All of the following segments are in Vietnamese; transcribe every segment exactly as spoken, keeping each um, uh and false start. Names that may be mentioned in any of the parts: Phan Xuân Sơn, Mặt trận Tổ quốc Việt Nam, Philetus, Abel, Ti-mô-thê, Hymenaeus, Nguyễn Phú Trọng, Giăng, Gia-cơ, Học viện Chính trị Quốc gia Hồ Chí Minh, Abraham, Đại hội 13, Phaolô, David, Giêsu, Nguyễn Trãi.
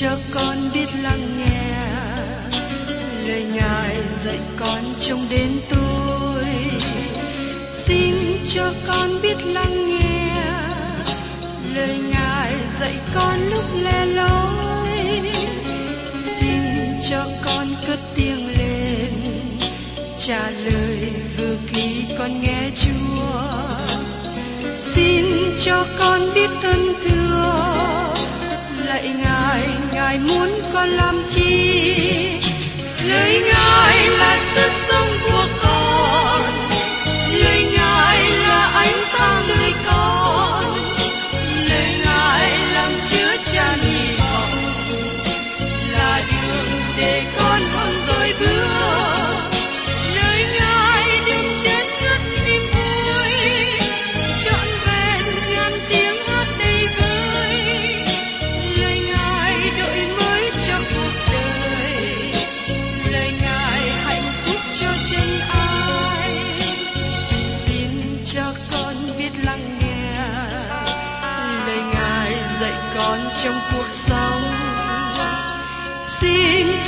cho con biết lắng nghe lời Ngài dạy con trong đến tôi. Xin cho con biết lắng nghe lời Ngài dạy con lúc lẻ loi. Xin cho con cất tiếng lên trả lời vừa khi con nghe Chúa. Xin cho con biết ơn thương lạy Ngài, Ngài muốn con làm chi? Lời Ngài là sức sống của con, lời Ngài là ánh sáng nơi con, lời Ngài làm chứa tràn hy vọng, là đường để con không rời bước. Lời Ngài đêm chết ngất niềm vui, trọn vẹn ngàn tiếng hát đầy vơi. Lời Ngài đổi mới cho cuộc đời, lời Ngài hạnh phúc cho chân ai. Xin cho con biết lắng nghe lời Ngài dạy con trong cuộc sống. Xin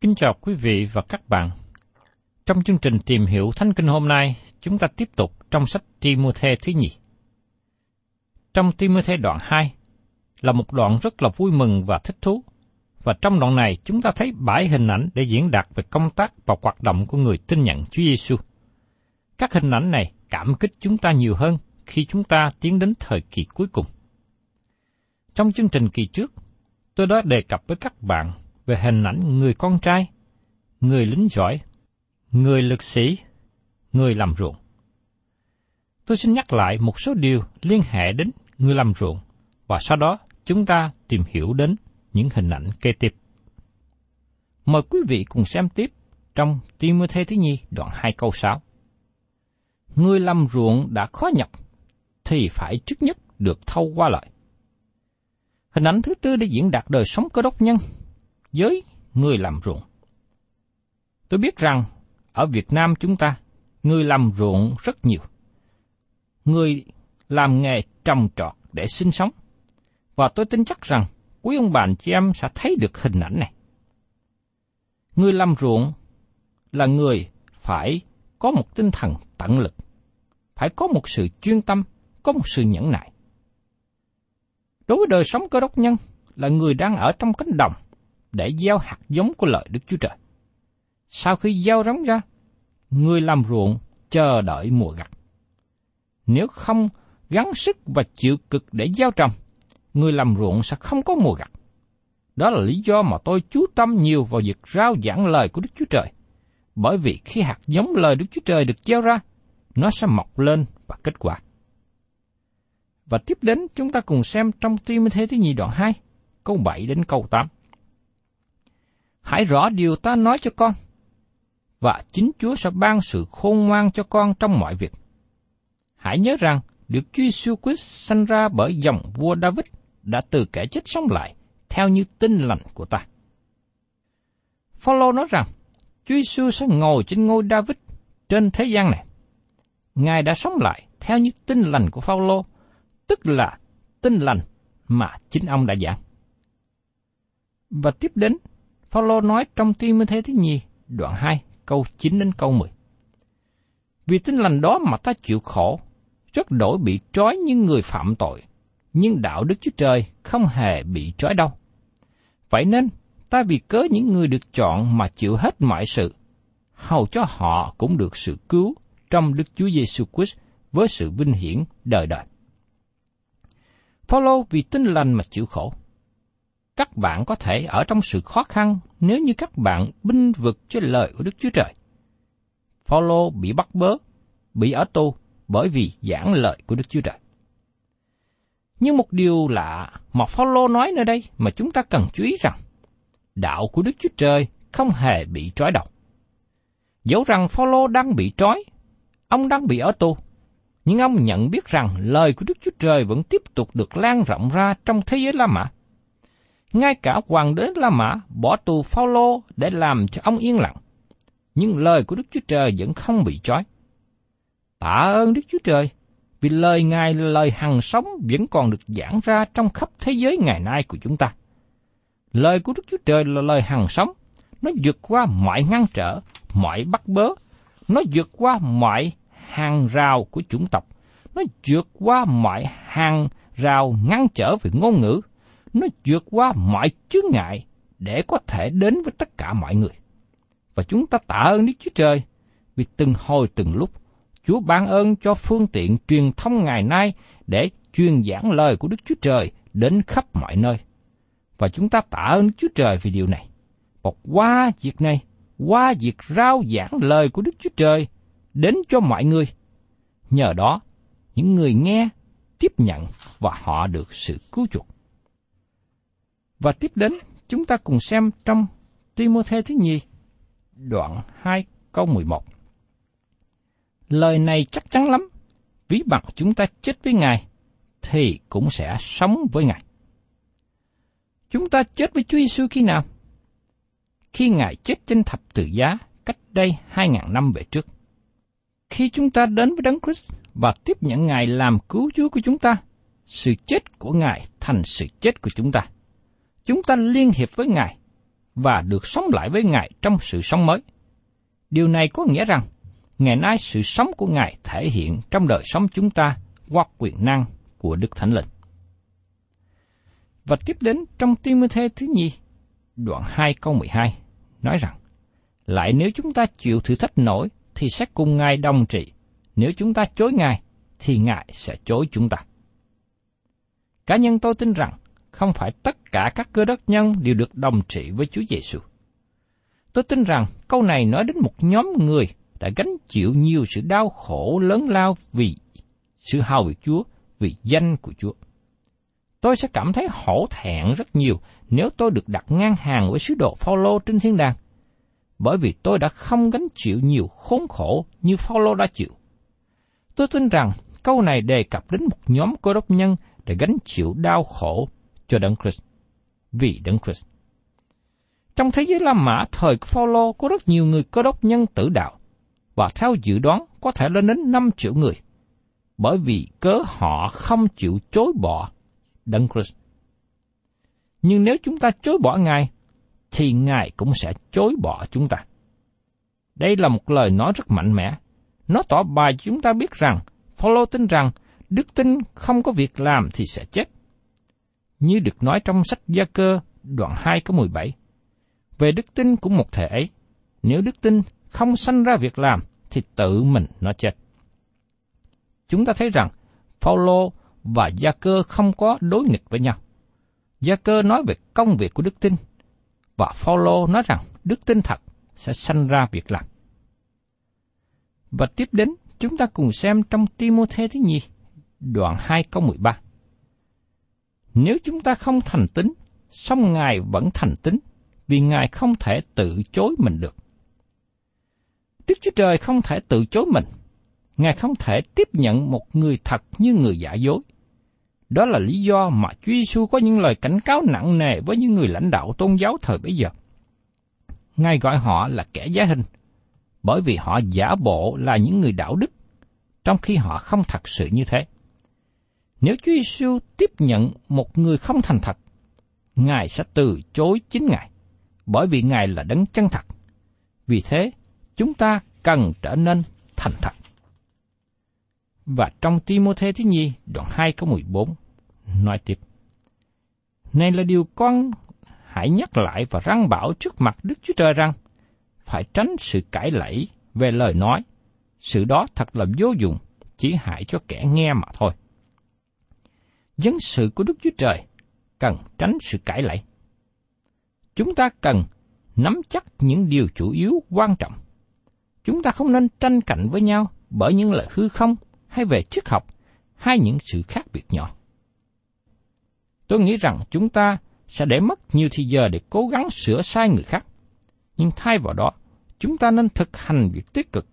Kính chào quý vị và các bạn. Trong chương trình Tìm Hiểu Thánh Kinh hôm nay, chúng ta tiếp tục trong sách Ti-mô-thê thứ nhì. Trong Ti-mô-thê đoạn hai là một đoạn rất là vui mừng và thích thú, và trong đoạn này chúng ta thấy bảy hình ảnh để diễn đạt về công tác và hoạt động của người tin nhận Chúa Giêsu. Các hình ảnh này cảm kích chúng ta nhiều hơn khi chúng ta tiến đến thời kỳ cuối cùng. Trong chương trình kỳ trước, tôi đã đề cập với các bạn về hình ảnh người con trai, người lính giỏi, người lực sĩ, người làm ruộng. Tôi xin nhắc lại một số điều liên hệ đến người làm ruộng, và sau đó chúng ta tìm hiểu đến những hình ảnh kế tiếp. Mời quý vị cùng xem tiếp trong Ti-mô-thê thứ nhì đoạn hai câu sáu. Người làm ruộng đã khó nhọc, thì phải trước nhất được thâu qua lại. Hình ảnh thứ tư để diễn đạt đời sống Cơ Đốc nhân với người làm ruộng. Tôi biết rằng ở Việt Nam chúng ta, người làm ruộng rất nhiều. Người làm nghề trồng trọt để sinh sống. Và tôi tin chắc rằng quý ông bà chị em sẽ thấy được hình ảnh này. Người làm ruộng là người phải có một tinh thần tận lực, phải có một sự chuyên tâm, có một sự nhẫn nại. Đối với đời sống Cơ Đốc nhân là người đang ở trong cánh đồng để gieo hạt giống của lời Đức Chúa Trời. Sau khi gieo rắm ra, người làm ruộng chờ đợi mùa gặt. Nếu không gắng sức và chịu cực để gieo trồng, người làm ruộng sẽ không có mùa gặt. Đó là lý do mà tôi chú tâm nhiều vào việc rao giảng lời của Đức Chúa Trời, bởi vì khi hạt giống lời Đức Chúa Trời được gieo ra, nó sẽ mọc lên và kết quả. Và tiếp đến chúng ta cùng xem trong Ti-mô-thê thứ nhì đoạn hai, câu bảy đến câu tám. Hãy rõ điều ta nói cho con, và chính Chúa sẽ ban sự khôn ngoan cho con trong mọi việc. Hãy nhớ rằng, được Chúa Giêsu Christ sanh ra bởi dòng vua David đã từ kẻ chết sống lại, theo như tin lành của ta. Phaolô nói rằng, Chúa Giêsu sẽ ngồi trên ngôi David trên thế gian này. Ngài đã sống lại theo như tin lành của Phaolô, tức là tin lành mà chính ông đã giảng. Và tiếp đến, Phaolô nói trong Ti-mô-thê thứ nhì, đoạn hai, câu chín đến câu mười. Vì tin lành đó mà ta chịu khổ, rất đổi bị trói như người phạm tội, nhưng đạo Đức Chúa Trời không hề bị trói đâu. Vậy nên, ta vì cớ những người được chọn mà chịu hết mọi sự, hầu cho họ cũng được sự cứu trong Đức Chúa Giêsu Christ với sự vinh hiển đời đời. Phaolô vì tin lành mà chịu khổ. Các bạn có thể ở trong sự khó khăn nếu như các bạn binh vực cho lời của Đức Chúa Trời. Phaolô bị bắt bớ, bị ở tù bởi vì giảng lời của Đức Chúa Trời. Nhưng một điều lạ mà Phaolô nói nơi đây mà chúng ta cần chú ý rằng, đạo của Đức Chúa Trời không hề bị trói đầu. Dẫu rằng Phaolô đang bị trói, ông đang bị ở tù, nhưng ông nhận biết rằng lời của Đức Chúa Trời vẫn tiếp tục được lan rộng ra trong thế giới La Mã. Ngay cả hoàng đế La Mã bỏ tù Phaolô để làm cho ông yên lặng, nhưng lời của Đức Chúa Trời vẫn không bị trói. Tạ ơn Đức Chúa Trời, vì lời Ngài là lời hằng sống vẫn còn được giảng ra trong khắp thế giới ngày nay của chúng ta. Lời của Đức Chúa Trời là lời hằng sống, nó vượt qua mọi ngăn trở, mọi bắt bớ, nó vượt qua mọi hàng rào của chủng tộc, nó vượt qua mọi hàng rào ngăn trở về ngôn ngữ, nó vượt qua mọi chướng ngại để có thể đến với tất cả mọi người. Và chúng ta tạ ơn Đức Chúa Trời vì từng hồi từng lúc Chúa ban ơn cho phương tiện truyền thông ngày nay để truyền giảng lời của Đức Chúa Trời đến khắp mọi nơi. Và chúng ta tạ ơn Đức Chúa Trời vì điều này. Và qua việc này, qua việc rao giảng lời của Đức Chúa Trời đến cho mọi người, nhờ đó, những người nghe, tiếp nhận và họ được sự cứu chuộc. Và tiếp đến, chúng ta cùng xem trong Ti-mô-thê thứ nhì, đoạn hai câu mười một. Lời này chắc chắn lắm, ví bằng chúng ta chết với Ngài, thì cũng sẽ sống với Ngài. Chúng ta chết với Chúa Giêsu khi nào? Khi Ngài chết trên thập tự giá cách đây hai ngàn năm về trước. Khi chúng ta đến với Đấng Christ và tiếp nhận Ngài làm cứu Chúa của chúng ta, sự chết của Ngài thành sự chết của chúng ta. Chúng ta liên hiệp với Ngài và được sống lại với Ngài trong sự sống mới. Điều này có nghĩa rằng, ngày nay sự sống của Ngài thể hiện trong đời sống chúng ta qua quyền năng của Đức Thánh Linh. Và tiếp đến trong Ti-mô-thê thứ nhì, đoạn hai câu mười hai, nói rằng, lại nếu chúng ta chịu thử thách nổi, thì sẽ cùng Ngài đồng trị. Nếu chúng ta chối Ngài, thì Ngài sẽ chối chúng ta. Cá nhân tôi tin rằng, không phải tất cả các cơ đốc nhân đều được đồng trị với Chúa Giêsu. Tôi tin rằng câu này nói đến một nhóm người đã gánh chịu nhiều sự đau khổ lớn lao vì sự hầu việc Chúa, vì danh của Chúa. Tôi sẽ cảm thấy hổ thẹn rất nhiều nếu tôi được đặt ngang hàng với sứ đồ Phaolô trên thiên đàng, bởi vì tôi đã không gánh chịu nhiều khốn khổ như Phaolô đã chịu. Tôi tin rằng câu này đề cập đến một nhóm cơ đốc nhân đã gánh chịu đau khổ cho Đấng Christ, vì Đấng Christ. Trong thế giới La Mã thời của Phaolô có rất nhiều người cơ đốc nhân tử đạo, và theo dự đoán có thể lên đến năm triệu người, bởi vì cớ họ không chịu chối bỏ Đấng Christ. Nhưng nếu chúng ta chối bỏ Ngài, thì Ngài cũng sẽ chối bỏ chúng ta. Đây là một lời nói rất mạnh mẽ. Nó tỏ bài cho chúng ta biết rằng, Phaolô tin rằng, đức tin không có việc làm thì sẽ chết. Như được nói trong sách Gia-cơ, đoạn hai câu mười bảy. Về đức tin cũng một thể ấy, nếu đức tin không sanh ra việc làm, thì tự mình nó chết. Chúng ta thấy rằng, Phaolô và Gia-cơ không có đối nghịch với nhau. Gia-cơ nói về công việc của đức tin, và Phaolô nói rằng đức tin thật sẽ sanh ra việc làm. Và tiếp đến, chúng ta cùng xem trong Ti-mô-thê thứ nhì, đoạn hai câu mười ba. Nếu chúng ta không thành tín, song Ngài vẫn thành tín, vì Ngài không thể tự chối mình được. Đức Chúa Trời không thể tự chối mình. Ngài không thể tiếp nhận một người thật như người giả dối. Đó là lý do mà Chúa Giêsu có những lời cảnh cáo nặng nề với những người lãnh đạo tôn giáo thời bấy giờ. Ngài gọi họ là kẻ giả hình, bởi vì họ giả bộ là những người đạo đức, trong khi họ không thật sự như thế. Nếu Chúa Giêsu tiếp nhận một người không thành thật, Ngài sẽ từ chối chính Ngài, bởi vì Ngài là đấng chân thật. Vì thế, chúng ta cần trở nên thành thật. Và trong Ti-mô-thê thứ nhì, đoạn hai câu mười bốn, nói tiếp. Này là điều con hãy nhắc lại và răn bảo trước mặt Đức Chúa Trời rằng, phải tránh sự cãi lẫy về lời nói. Sự đó thật là vô dụng, chỉ hại cho kẻ nghe mà thôi. Dân sự của Đức Chúa Trời cần tránh sự cãi lẫy. Chúng ta cần nắm chắc những điều chủ yếu quan trọng. Chúng ta không nên tranh cạnh với nhau bởi những lời hư không hay về triết học hay những sự khác biệt nhỏ. Tôi nghĩ rằng chúng ta sẽ để mất nhiều thời giờ để cố gắng sửa sai người khác. Nhưng thay vào đó, chúng ta nên thực hành việc tích cực.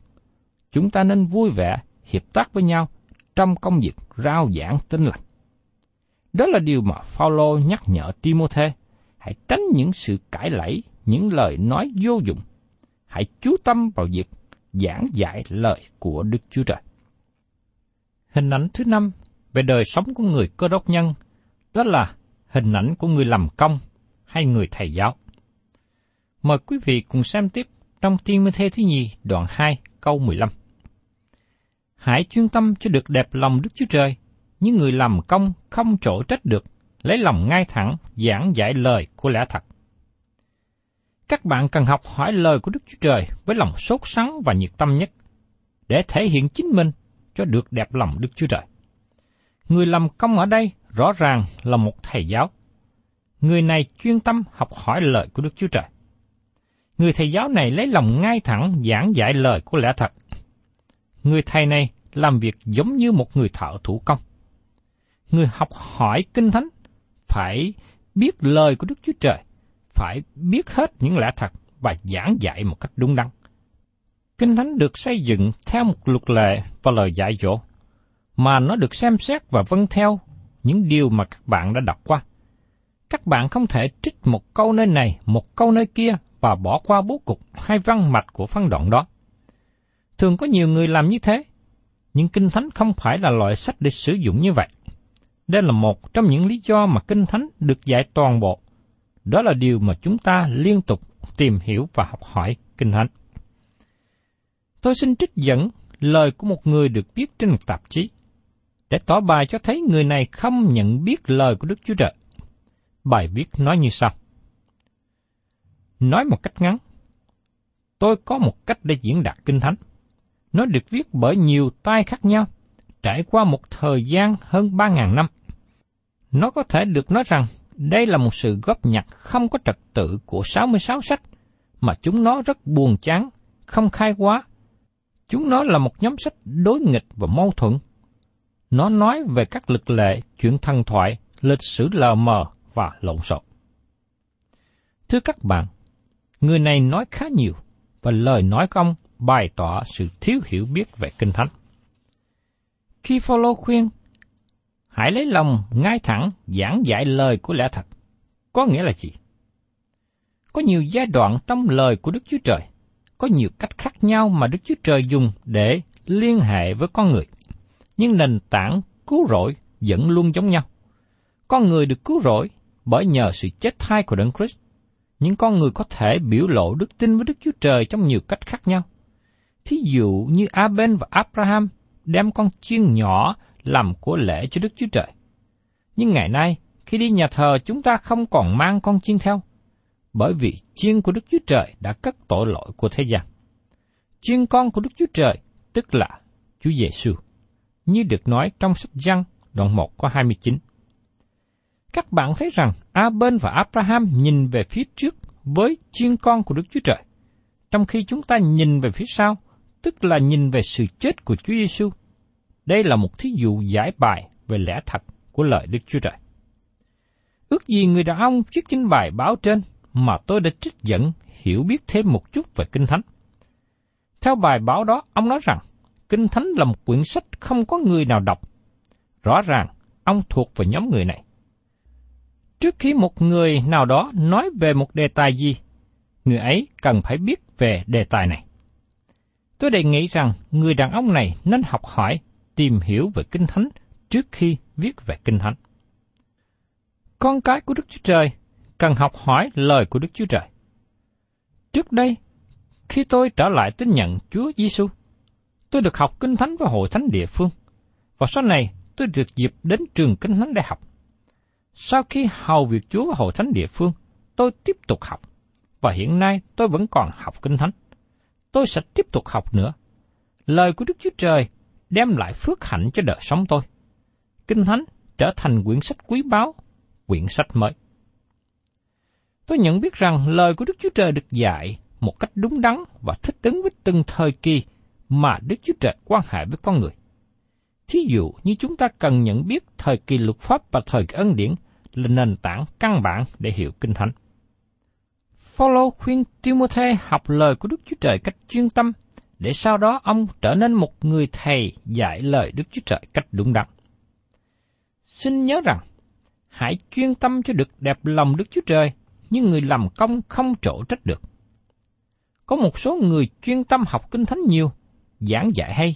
Chúng ta nên vui vẻ, hiệp tác với nhau trong công việc rao giảng tin lành. Đó là điều mà Phaolô nhắc nhở Ti-mô-thê. Hãy tránh những sự cãi lẫy, những lời nói vô dụng. Hãy chú tâm vào việc giảng dạy lời của Đức Chúa Trời. Hình ảnh thứ năm về đời sống của người Cơ Đốc nhân, đó là hình ảnh của người làm công hay người thầy giáo. Mời quý vị cùng xem tiếp trong Ti-mô-thê thứ nhì đoạn hai câu mười lăm. Hãy chuyên tâm cho được đẹp lòng Đức Chúa Trời, những người làm công không trổ trách được, lấy lòng ngay thẳng, giảng dạy lời của lẽ thật. Các bạn cần học hỏi lời của Đức Chúa Trời với lòng sốt sắng và nhiệt tâm nhất, để thể hiện chính mình cho được đẹp lòng Đức Chúa Trời. Người làm công ở đây rõ ràng là một thầy giáo. Người này chuyên tâm học hỏi lời của Đức Chúa Trời. Người thầy giáo này lấy lòng ngay thẳng giảng dạy lời của lẽ thật. Người thầy này làm việc giống như một người thợ thủ công. Người học hỏi Kinh Thánh phải biết lời của Đức Chúa Trời, phải biết hết những lẽ thật và giảng dạy một cách đúng đắn. Kinh Thánh được xây dựng theo một luật lệ và lời dạy dỗ, mà nó được xem xét và vâng theo những điều mà các bạn đã đọc qua. Các bạn không thể trích một câu nơi này, một câu nơi kia và bỏ qua bố cục hay văn mạch của phân đoạn đó. Thường có nhiều người làm như thế, nhưng Kinh Thánh không phải là loại sách để sử dụng như vậy. Đây là một trong những lý do mà Kinh Thánh được dạy toàn bộ. Đó là điều mà chúng ta liên tục tìm hiểu và học hỏi Kinh Thánh. Tôi xin trích dẫn lời của một người được viết trên một tạp chí, để tỏ bài cho thấy người này không nhận biết lời của Đức Chúa Trời. Bài viết nói như sau. Nói một cách ngắn, tôi có một cách để diễn đạt Kinh Thánh. Nó được viết bởi nhiều tay khác nhau, trải qua một thời gian hơn ba ngàn năm. Nó có thể được nói rằng đây là một sự góp nhặt không có trật tự của sáu mươi sáu sách, mà chúng nó rất buồn chán, không khai hóa. Chúng nó là một nhóm sách đối nghịch và mâu thuẫn. Nó nói về các luật lệ, chuyện thần thoại, lịch sử lờ mờ và lộn xộn. Thưa các bạn, người này nói khá nhiều, và lời nói của ông bày tỏ sự thiếu hiểu biết về Kinh Thánh. Khi Phaolô khuyên, hãy lấy lòng ngay thẳng giảng dạy lời của lẽ thật, có nghĩa là gì? Có nhiều giai đoạn trong lời của Đức Chúa Trời, có nhiều cách khác nhau mà Đức Chúa Trời dùng để liên hệ với con người, nhưng nền tảng cứu rỗi vẫn luôn giống nhau. Con người được cứu rỗi bởi nhờ sự chết thay của Đấng Christ, nhưng con người có thể biểu lộ đức tin với Đức Chúa Trời trong nhiều cách khác nhau. Thí dụ như Abel và Abraham đem con chiên nhỏ làm của lễ cho Đức Chúa Trời. Nhưng ngày nay, khi đi nhà thờ chúng ta không còn mang con chiên theo, bởi vì chiên của Đức Chúa Trời đã cất tội lỗi của thế gian. Chiên con của Đức Chúa Trời tức là Chúa Giêsu, như được nói trong sách Giăng đoạn một có hai mươi chín. Các bạn thấy rằng Abel và Abraham nhìn về phía trước với chiên con của Đức Chúa Trời, trong khi chúng ta nhìn về phía sau, tức là nhìn về sự chết của Chúa Giêsu. Đây là một thí dụ giải bài về lẽ thật của lời Đức Chúa Trời. Ước gì người đàn ông viết trên bài báo trên mà tôi đã trích dẫn hiểu biết thêm một chút về Kinh Thánh. Theo bài báo đó, ông nói rằng Kinh Thánh là một quyển sách không có người nào đọc. Rõ ràng, ông thuộc về nhóm người này. Trước khi một người nào đó nói về một đề tài gì, người ấy cần phải biết về đề tài này. Tôi đề nghị rằng người đàn ông này nên học hỏi, tìm hiểu về Kinh Thánh trước khi viết về Kinh Thánh. Con cái của Đức Chúa Trời cần học hỏi lời của Đức Chúa Trời. Trước đây, khi tôi trở lại tin nhận Chúa Giêsu, tôi được học Kinh Thánh và hội thánh địa phương, và sau này tôi được dịp đến trường Kinh Thánh để học. Sau khi hầu việc Chúa và hội thánh địa phương, tôi tiếp tục học, và hiện nay tôi vẫn còn học Kinh Thánh. tôi sẽ tiếp tục học nữa. Lời của Đức Chúa Trời đem lại phước hạnh cho đời sống tôi. Kinh Thánh trở thành quyển sách quý báu, quyển sách mới. Tôi nhận biết rằng lời của Đức Chúa Trời được dạy một cách đúng đắn và thích ứng với từng thời kỳ mà Đức Chúa Trời quan hệ với con người. Thí dụ như chúng ta cần nhận biết thời kỳ luật pháp và thời kỳ ân điển là nền tảng căn bản để hiểu Kinh Thánh. Phaolô khuyên Ti-mô-thê học lời của Đức Chúa Trời cách chuyên tâm, để sau đó ông trở nên một người thầy dạy lời Đức Chúa Trời cách đúng đắn. Xin nhớ rằng, hãy chuyên tâm cho được đẹp lòng Đức Chúa Trời, như người làm công không trổ trách được. Có một số người chuyên tâm học Kinh Thánh nhiều, giảng dạy hay,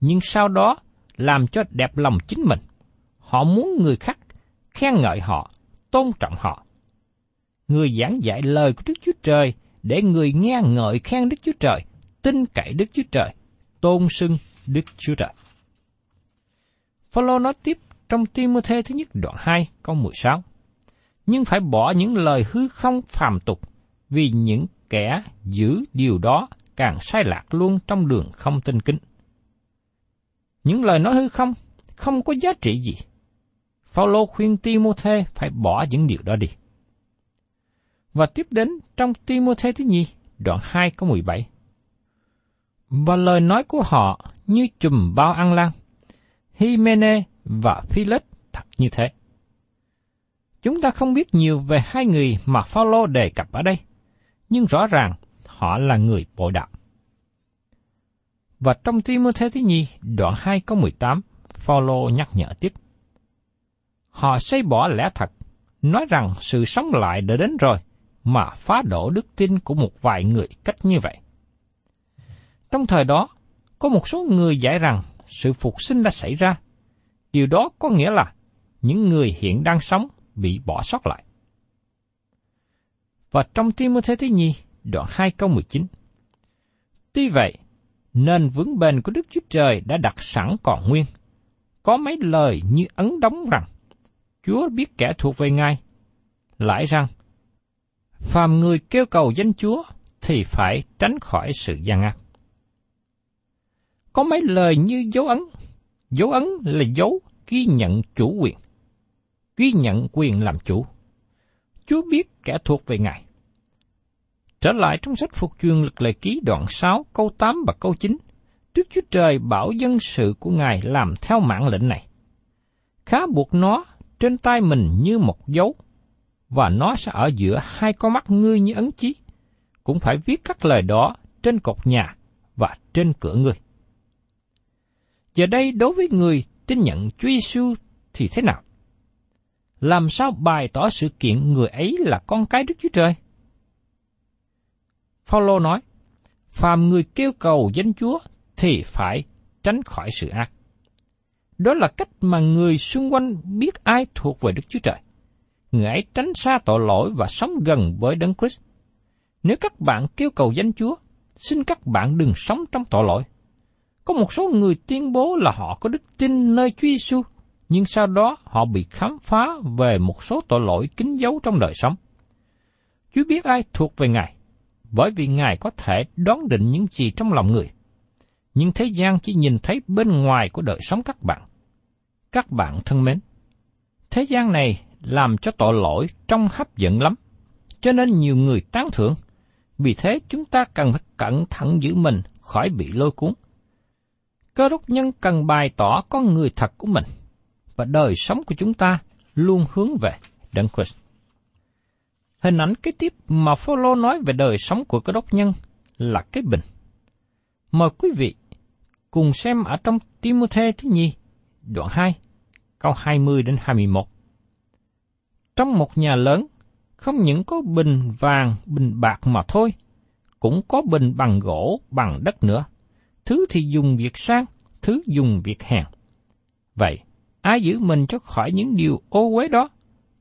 nhưng sau đó làm cho đẹp lòng chính mình. Họ muốn người khác khen ngợi họ, tôn trọng họ. Người giảng dạy lời của Đức Chúa Trời để người nghe ngợi khen Đức Chúa Trời, tin cậy Đức Chúa Trời, tôn xưng Đức Chúa Trời. Phaolô nói tiếp trong Ti-mô-thê thứ nhất đoạn hai câu mười sáu: nhưng phải bỏ những lời hư không phàm tục, vì những kẻ giữ điều đó càng sai lạc luôn trong đường không tin kính. Những lời nói hư không không có giá trị gì. Phaolô khuyên Ti-mô-thê phải bỏ những điều đó đi. Và tiếp đến trong Ti-mô-thê thứ nhì đoạn hai câu mười bảy: và lời nói của họ như chùm bao ăn lan, Hymenaeus và Philetus thật như thế. Chúng ta không biết nhiều về hai người mà Phaolô đề cập ở đây, nhưng rõ ràng họ là người bội đạo. Và trong Ti-mô-thê thứ nhì đoạn hai câu mười tám, Phaolô nhắc nhở tiếp: họ xây bỏ lẽ thật, nói rằng sự sống lại đã đến rồi, mà phá đổ đức tin của một vài người cách như vậy. Trong thời đó, có một số người dạy rằng sự phục sinh đã xảy ra. Điều đó có nghĩa là những người hiện đang sống bị bỏ sót lại. Và trong Ti-mô-thê thứ nhì, đoạn hai câu mười chín: tuy vậy, nền vững bền của Đức Chúa Trời đã đặt sẵn còn nguyên. Có mấy lời như ấn đóng rằng, Chúa biết kẻ thuộc về Ngài. Lại rằng, phàm người kêu cầu danh Chúa thì phải tránh khỏi sự gian ác. Có mấy lời như dấu ấn. Dấu ấn là dấu ghi nhận chủ quyền. Ghi nhận quyền làm chủ. Chúa biết kẻ thuộc về Ngài. Trở lại trong sách Phục Truyền Luật Lệ Ký đoạn sáu câu tám và câu chín, Đức Chúa Trời bảo dân sự của Ngài làm theo mạng lệnh này. Khá buộc nó trên tay mình như một dấu, và nó sẽ ở giữa hai con mắt ngươi như ấn chí. Cũng phải viết các lời đó trên cột nhà và trên cửa ngươi. Giờ đây đối với người tin nhận Chúa Giêsu thì thế nào? Làm sao bày tỏ sự kiện người ấy là con cái Đức Chúa Trời? Phaolô nói, phàm người kêu cầu danh Chúa thì phải tránh khỏi sự ác. Đó là cách mà người xung quanh biết ai thuộc về Đức Chúa Trời. Người ấy tránh xa tội lỗi và sống gần với Đấng Christ. Nếu các bạn kêu cầu danh Chúa, xin các bạn đừng sống trong tội lỗi. Có một số người tuyên bố là họ có đức tin nơi Chúa Giêsu, nhưng sau đó họ bị khám phá về một số tội lỗi kín giấu trong đời sống. Chúa biết ai thuộc về Ngài, bởi vì Ngài có thể đoán định những gì trong lòng người. Nhưng thế gian chỉ nhìn thấy bên ngoài của đời sống các bạn. Các bạn thân mến, thế gian này làm cho tội lỗi trông hấp dẫn lắm, cho nên nhiều người tán thưởng. Vì thế chúng ta cần phải cẩn thận giữ mình khỏi bị lôi cuốn. Cơ đốc nhân cần bày tỏ con người thật của mình, và đời sống của chúng ta luôn hướng về Đấng Christ. Hình ảnh kế tiếp mà Phaolô nói về đời sống của cơ đốc nhân là cái bình. Mời quý vị cùng xem ở trong Ti-mô-thê thứ nhì, đoạn hai, câu hai mươi đến hai mươi mốt. Trong một nhà lớn, không những có bình vàng, bình bạc mà thôi, cũng có bình bằng gỗ, bằng đất nữa. Thứ thì dùng việc sang, thứ dùng việc hèn. Vậy, ai giữ mình cho khỏi những điều ô uế đó,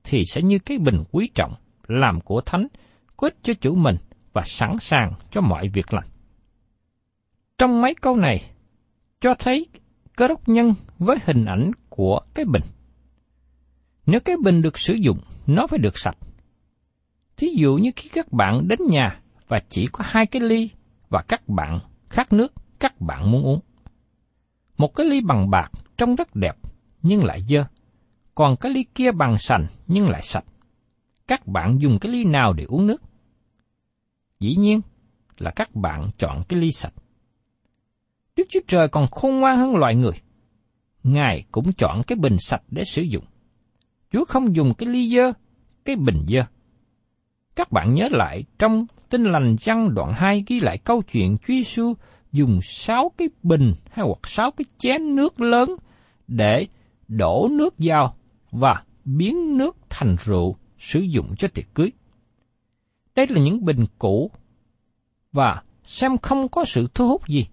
thì sẽ như cái bình quý trọng, làm của thánh, có ích cho chủ mình và sẵn sàng cho mọi việc lành. Trong mấy câu này, cho thấy cơ đốc nhân với hình ảnh của cái bình. Nếu cái bình được sử dụng, nó phải được sạch. Thí dụ như khi các bạn đến nhà và chỉ có hai cái ly và các bạn khát nước các bạn muốn uống. Một cái ly bằng bạc trông rất đẹp nhưng lại dơ, còn cái ly kia bằng sành nhưng lại sạch. Các bạn dùng cái ly nào để uống nước? Dĩ nhiên là các bạn chọn cái ly sạch. Đức Chúa Trời còn khôn ngoan hơn loài người. Ngài cũng chọn cái bình sạch để sử dụng. Chúa không dùng cái ly dơ, cái bình dơ. Các bạn nhớ lại trong Tin lành Giăng đoạn hai ghi lại câu chuyện Chúa Giêsu dùng sáu cái bình hay hoặc sáu cái chén nước lớn để đổ nước vào và biến nước thành rượu sử dụng cho tiệc cưới. Đây là những bình cũ và xem không có sự thu hút gì,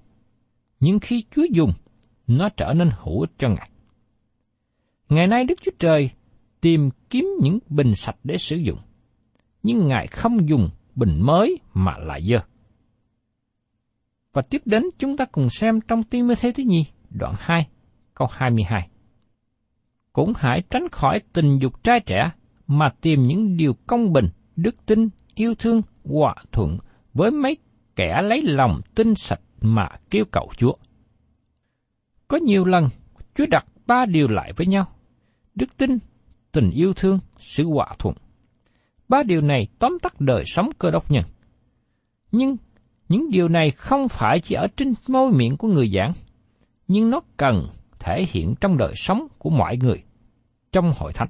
nhưng khi Chúa dùng, nó trở nên hữu ích cho Ngài. Ngày nay Đức Chúa Trời tìm kiếm những bình sạch để sử dụng, nhưng Ngài không dùng bình mới mà lại dơ. Và tiếp đến chúng ta cùng xem trong Ti-mô-thê thứ nhì, đoạn hai, câu hai mươi hai. Cũng hãy tránh khỏi tình dục trai trẻ mà tìm những điều công bình, đức tin, yêu thương, hòa thuận với mấy kẻ lấy lòng tin sạch mà kêu cầu Chúa. Có nhiều lần Chúa đặt ba điều lại với nhau: đức tin, tình yêu thương, sự hòa thuận. Ba điều này tóm tắt đời sống Cơ Đốc nhân. Nhưng những điều này không phải chỉ ở trên môi miệng của người giảng, nhưng nó cần thể hiện trong đời sống của mọi người, trong hội thánh.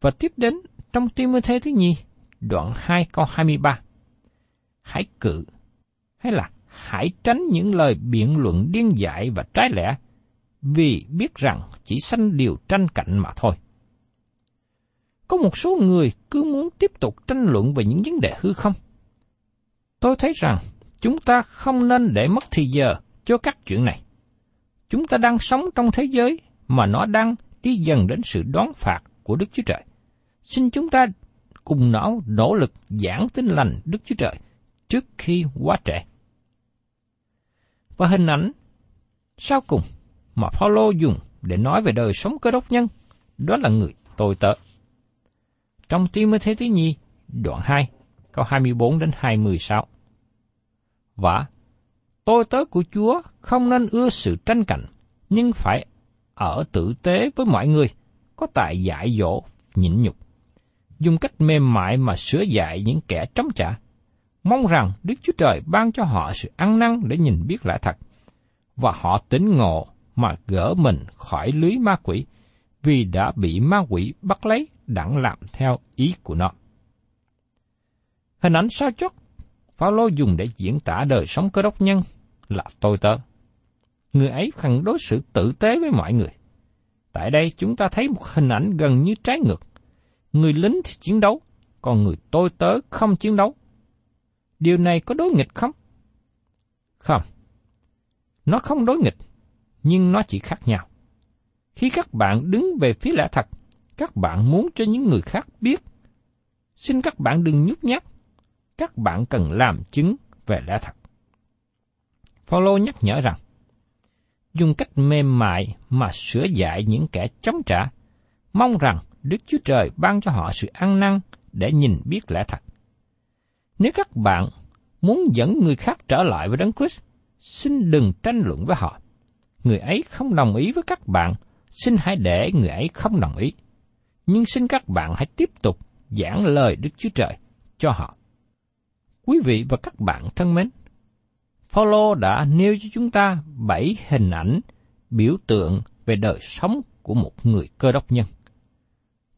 Và tiếp đến trong Ti-mô-thê thứ nhì, đoạn hai câu hai mươi ba. Hãy cự, hay là hãy tránh những lời biện luận điên dại và trái lẽ, vì biết rằng chỉ sanh điều tranh cạnh mà thôi. Có một số người cứ muốn tiếp tục tranh luận về những vấn đề hư không. Tôi thấy rằng chúng ta không nên để mất thì giờ cho các chuyện này. Chúng ta đang sống trong thế giới mà nó đang đi dần đến sự đoán phạt của Đức Chúa Trời. Xin chúng ta cùng não nỗ lực giảng tin lành Đức Chúa Trời trước khi quá trễ. Và hình ảnh sau cùng mà Phaolô dùng để nói về đời sống Cơ Đốc nhân, đó là người tôi tớ. Trong Ti-mô-thê thứ nhì, đoạn hai, câu hai mươi bốn đến hai mươi sáu. Và tôi tớ của Chúa không nên ưa sự tranh cạnh, nhưng phải ở tử tế với mọi người, có tài dạy dỗ, nhịn nhục, dùng cách mềm mại mà sửa dạy những kẻ trống trã, mong rằng Đức Chúa Trời ban cho họ sự ăn năn để nhìn biết lẽ thật, và họ tỉnh ngộ mà gỡ mình khỏi lưới ma quỷ, vì đã bị ma quỷ bắt lấy đặng làm theo ý của nó. Hình ảnh sao chót Phaolô dùng để diễn tả đời sống Cơ Đốc nhân là tôi tớ. Người ấy cần đối xử tử tế với mọi người. Tại đây chúng ta thấy một hình ảnh gần như trái ngược. Người lính thì chiến đấu, còn người tôi tớ không chiến đấu. Điều này có đối nghịch không? Không. Nó không đối nghịch, nhưng nó chỉ khác nhau. Khi các bạn đứng về phía lẽ thật, các bạn muốn cho những người khác biết. Xin các bạn đừng nhút nhát. Các bạn cần làm chứng về lẽ thật. Phaolô nhắc nhở rằng, dùng cách mềm mại mà sửa dạy những kẻ chống trả, mong rằng Đức Chúa Trời ban cho họ sự ăn năn để nhìn biết lẽ thật. Nếu các bạn muốn dẫn người khác trở lại với Đấng Christ, xin đừng tranh luận với họ. Người ấy không đồng ý với các bạn, xin hãy để người ấy không đồng ý. Nhưng xin các bạn hãy tiếp tục giảng lời Đức Chúa Trời cho họ. Quý vị và các bạn thân mến, Phaolô đã nêu cho chúng ta bảy hình ảnh biểu tượng về đời sống của một người Cơ Đốc nhân.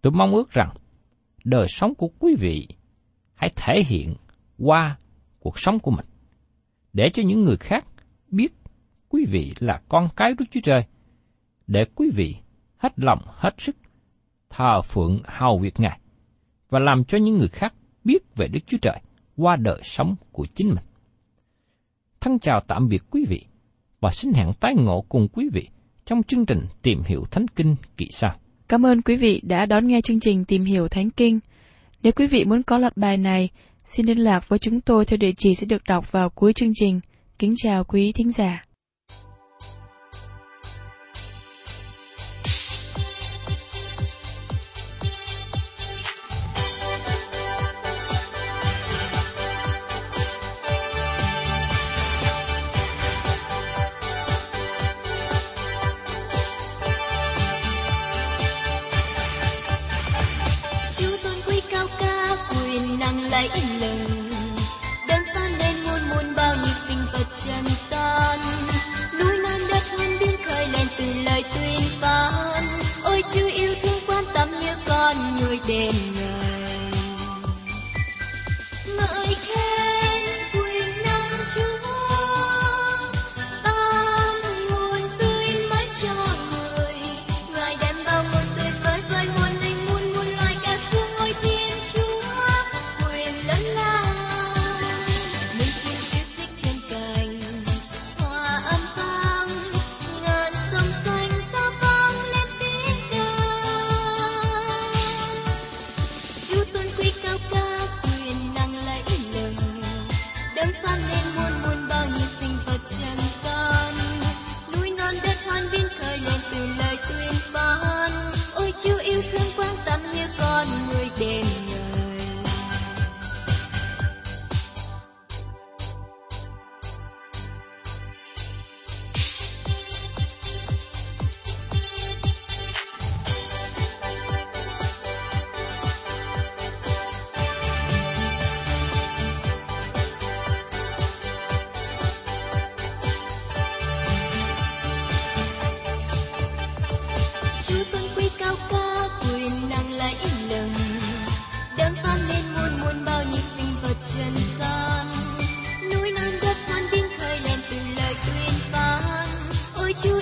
Tôi mong ước rằng đời sống của quý vị hãy thể hiện qua cuộc sống của mình, để cho những người khác biết quý vị là con cái Đức Chúa Trời, để quý vị hết lòng hết sức thờ phượng hầu việc Ngài, và làm cho những người khác biết về Đức Chúa Trời qua đời sống của chính mình. Thân chào tạm biệt quý vị, và xin hẹn tái ngộ cùng quý vị trong chương trình Tìm hiểu Thánh Kinh kỳ sau. Cảm ơn quý vị đã đón nghe chương trình Tìm hiểu Thánh Kinh. Nếu quý vị muốn có loạt bài này, xin liên lạc với chúng tôi theo địa chỉ sẽ được đọc vào cuối chương trình. Kính chào quý thính giả.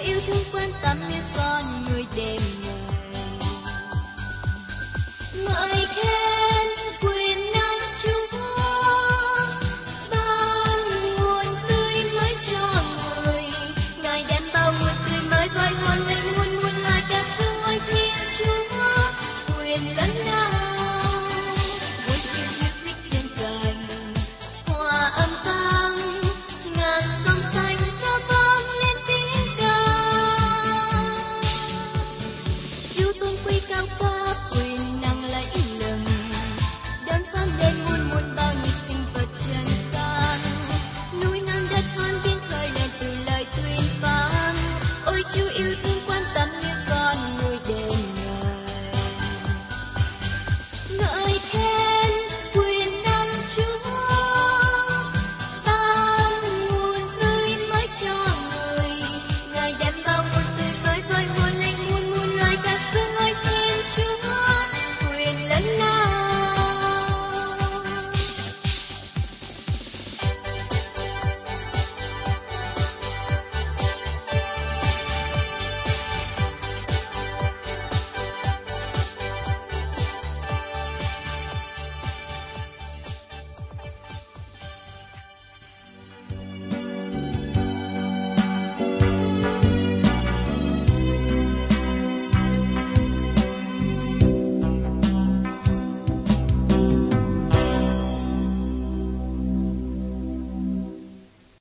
You